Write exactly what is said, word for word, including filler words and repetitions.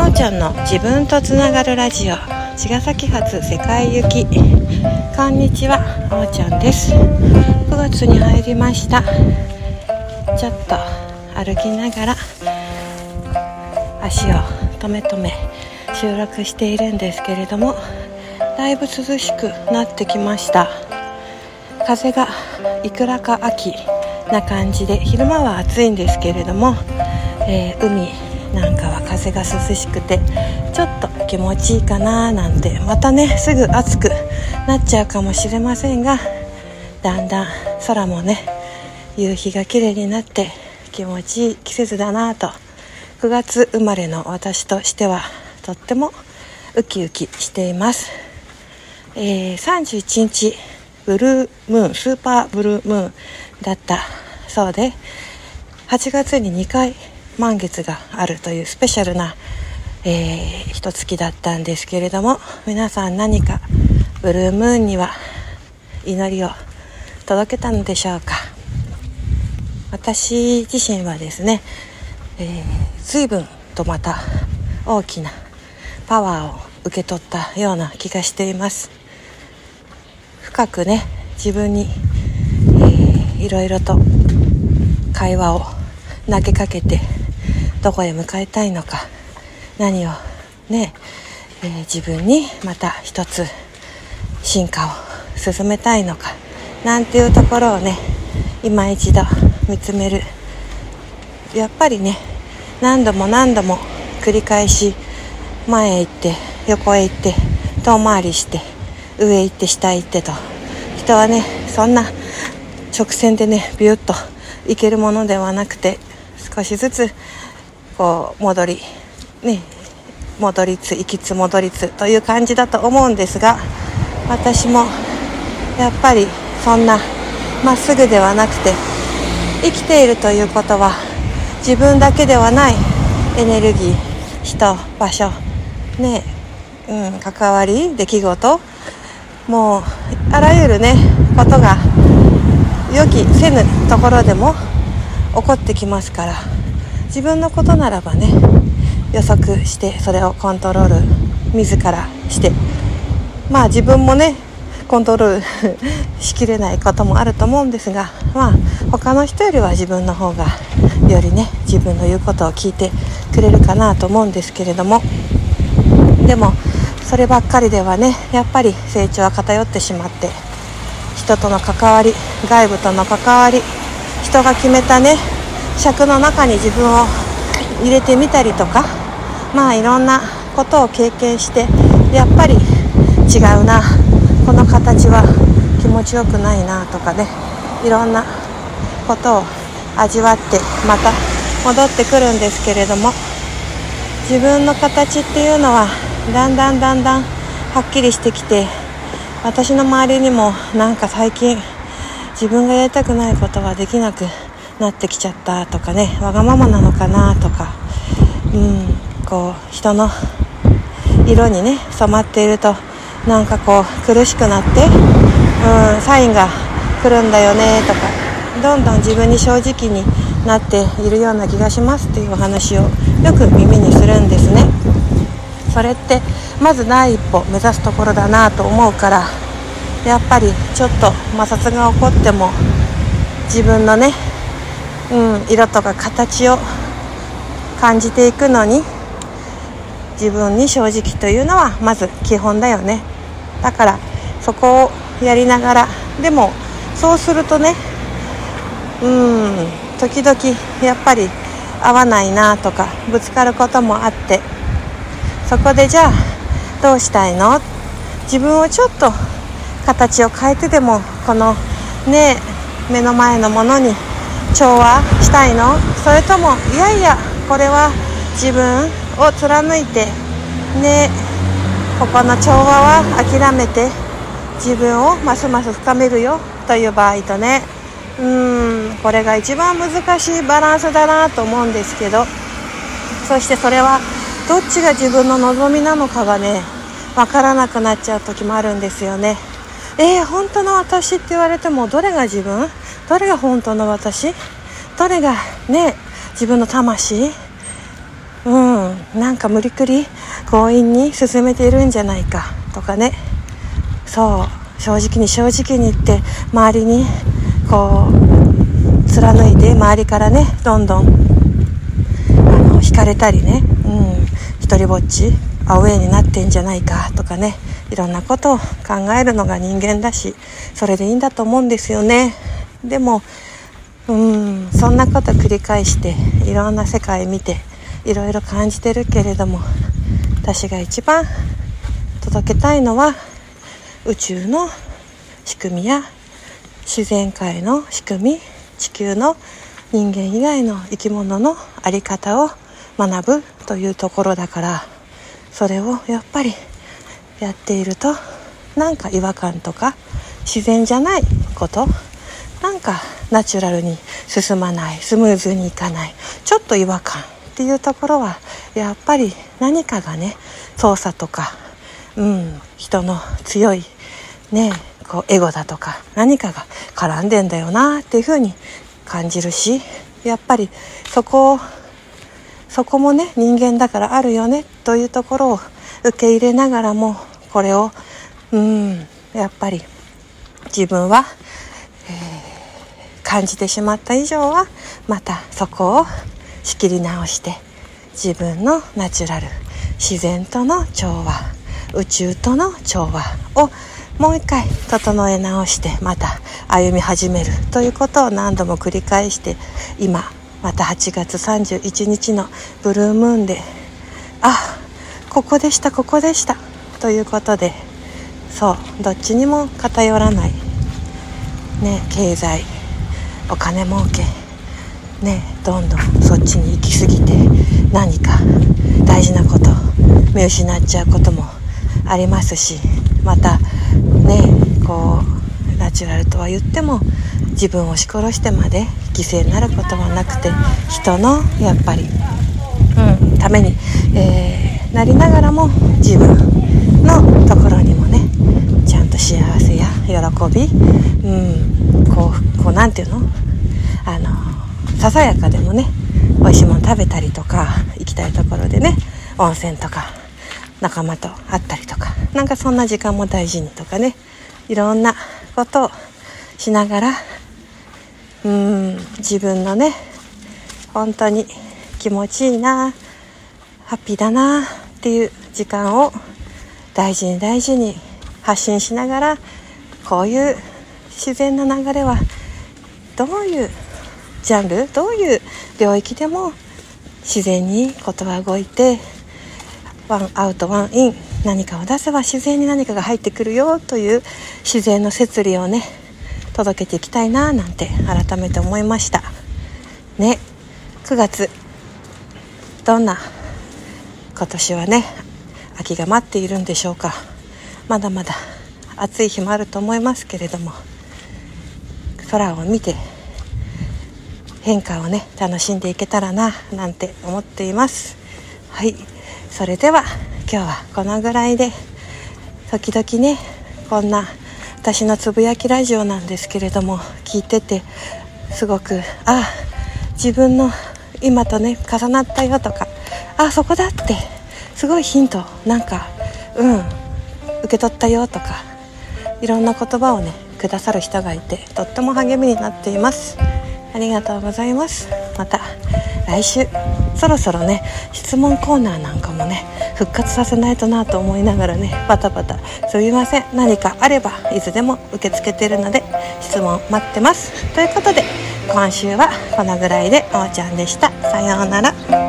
おうちゃんの自分とつながるラジオ、茅ヶ崎発世界行き。こんにちは、おうちゃんです。くがつに入りました。ちょっと歩きながら足を止め止め収録しているんですけれども、だいぶ涼しくなってきました。風がいくらか秋な感じで、昼間は暑いんですけれども、えー、海なんかは風が涼しくてちょっと気持ちいいかななんて、またねすぐ暑くなっちゃうかもしれませんが、だんだん空もね夕日が綺麗になって気持ちいい季節だなと、くがつ生まれの私としてはとってもウキウキしています。えー、さんじゅういちにちブルームーン、スーパーブルームーンだったそうで、はちがつににかい満月があるというスペシャルな、えー、一月だったんですけれども、皆さん何かブルームーンには祈りを届けたのでしょうか。私自身はですね、えー、随分とまた大きなパワーを受け取ったような気がしています。深くね、自分に、えー、いろいろと会話を投げかけて、どこへ向かいたいのか、何をね、えー、自分にまた一つ進化を進めたいのかなんていうところをね、今一度見つめる。やっぱりね、何度も何度も繰り返し、前へ行って横へ行って遠回りして上へ行って下へ行ってと、人はねそんな直線でねビュッと行けるものではなくて、少しずつこう戻りね、戻りつ行きつ戻りつという感じだと思うんですが、私もやっぱりそんなまっすぐではなくて、生きているということは自分だけではない、エネルギー、人、場所ね、うん、関わり、出来事、もうあらゆるねことが予期せぬところでも起こってきますから、自分のことならばね予測して、それをコントロール自らして、まあ自分もねコントロールしきれないこともあると思うんですが、まあ他の人よりは自分の方がよりね、自分の言うことを聞いてくれるかなと思うんですけれども、でもそればっかりではね、やっぱり成長は偏ってしまって、人との関わり、外部との関わり、人が決めたね尺の中に自分を入れてみたりとか、まあいろんなことを経験して、やっぱり違うな、この形は気持ちよくないなとかね、いろんなことを味わってまた戻ってくるんですけれども、自分の形っていうのはだんだんだんだんはっきりしてきて、私の周りにもなんか最近自分がやりたくないことはできなくなってきちゃったとかね、わがままなのかなとか、うん、こう人の色にね染まっているとなんかこう苦しくなって、うん、サインが来るんだよねとか、どんどん自分に正直になっているような気がしますっていうお話をよく耳にするんですね。それってまず第一歩目指すところだなと思うから、やっぱりちょっと摩擦が起こっても自分のね、うん、色とか形を感じていくのに、自分に正直というのはまず基本だよね。だからそこをやりながら、でもそうするとね、うーん、時々やっぱり合わないなとかぶつかることもあって、そこでじゃあどうしたいの、自分をちょっと形を変えてでもこのね目の前のものに調和したいの、それともいやいやこれは自分を貫いてね、ここの調和は諦めて自分をますます深めるよという場合とね、うーん、これが一番難しいバランスだなと思うんですけど、そしてそれはどっちが自分の望みなのかがね分からなくなっちゃう時もあるんですよね。えー、本当の私って言われても、どれが自分、どれが本当の私、どれがね自分の魂、うん、なんか無理くり強引に進めているんじゃないかとかね、そう正直に正直に言って周りにこう貫いて、周りからねどんどんあの惹かれたりね、うん、一人ぼっちアウェーになってんじゃないかとかね、いろんなことを考えるのが人間だし、それでいいんだと思うんですよね。でもうんそんなこと繰り返していろんな世界見ていろいろ感じてるけれども、私が一番届けたいのは宇宙の仕組みや自然界の仕組み、地球の人間以外の生き物の在り方を学ぶというところだから、それをやっぱりやっているとなんか違和感とか自然じゃないこと、なんかナチュラルに進まない、スムーズにいかない、ちょっと違和感っていうところはやっぱり何かがね、操作とか、うん、人の強い、ね、こうエゴだとか何かが絡んでんだよなっていう風に感じるし、やっぱりそこをそこもね人間だからあるよねというところを受け入れながらも、これをうんやっぱり自分は、えー、感じてしまった以上はまたそこを仕切り直して、自分のナチュラル、自然との調和、宇宙との調和をもう一回整え直してまた歩み始めるということを何度も繰り返して、今またはちがつさんじゅういちにちのブルームーンで、あ、ここでしたここでしたということで、そうどっちにも偏らない、ね、経済、お金儲け、ね、どんどんそっちに行き過ぎて何か大事なこと見失っちゃうこともありますし、またねこうナチュラルとは言っても自分を押し殺してまで犠牲になることはなくて、人のやっぱり、うん、ために、えー、なりながらも自分のところにもねちゃんと幸せや喜び、うん、こう、こうなんていうの、あのささやかでもね美味しいもの食べたりとか、行きたいところでね温泉とか仲間と会ったりとか、なんかそんな時間も大事にとかね、いろんなことをしながら、うーん自分のね本当に気持ちいいな、ハッピーだなっていう時間を大事に大事に発信しながら、こういう自然の流れはどういうジャンル、どういう領域でも自然にことは動いて、ワンアウトワンイン、何かを出せば自然に何かが入ってくるよという自然の摂理をね届けていきたいななんて改めて思いましたね。くがつ、どんな今年はね秋が待っているんでしょうか。まだまだ暑い日もあると思いますけれども、空を見て変化をね楽しんでいけたらななんて思っています。はい、それでは今日はこのぐらいで、時々ねこんな私のつぶやきラジオなんですけれども、聞いててすごく、あ、自分の今とね重なったよとか、あ、そこだってすごいヒントなんか、うん受け取ったよとか、いろんな言葉をねくださる人がいて、とっても励みになっています。ありがとうございます。また来週、そろそろね質問コーナーなんかもね復活させないとなと思いながらね、バタバタすみません。何かあればいつでも受け付けているので質問待ってますということで、今週はこのぐらいで、おーちゃんでした。さようなら。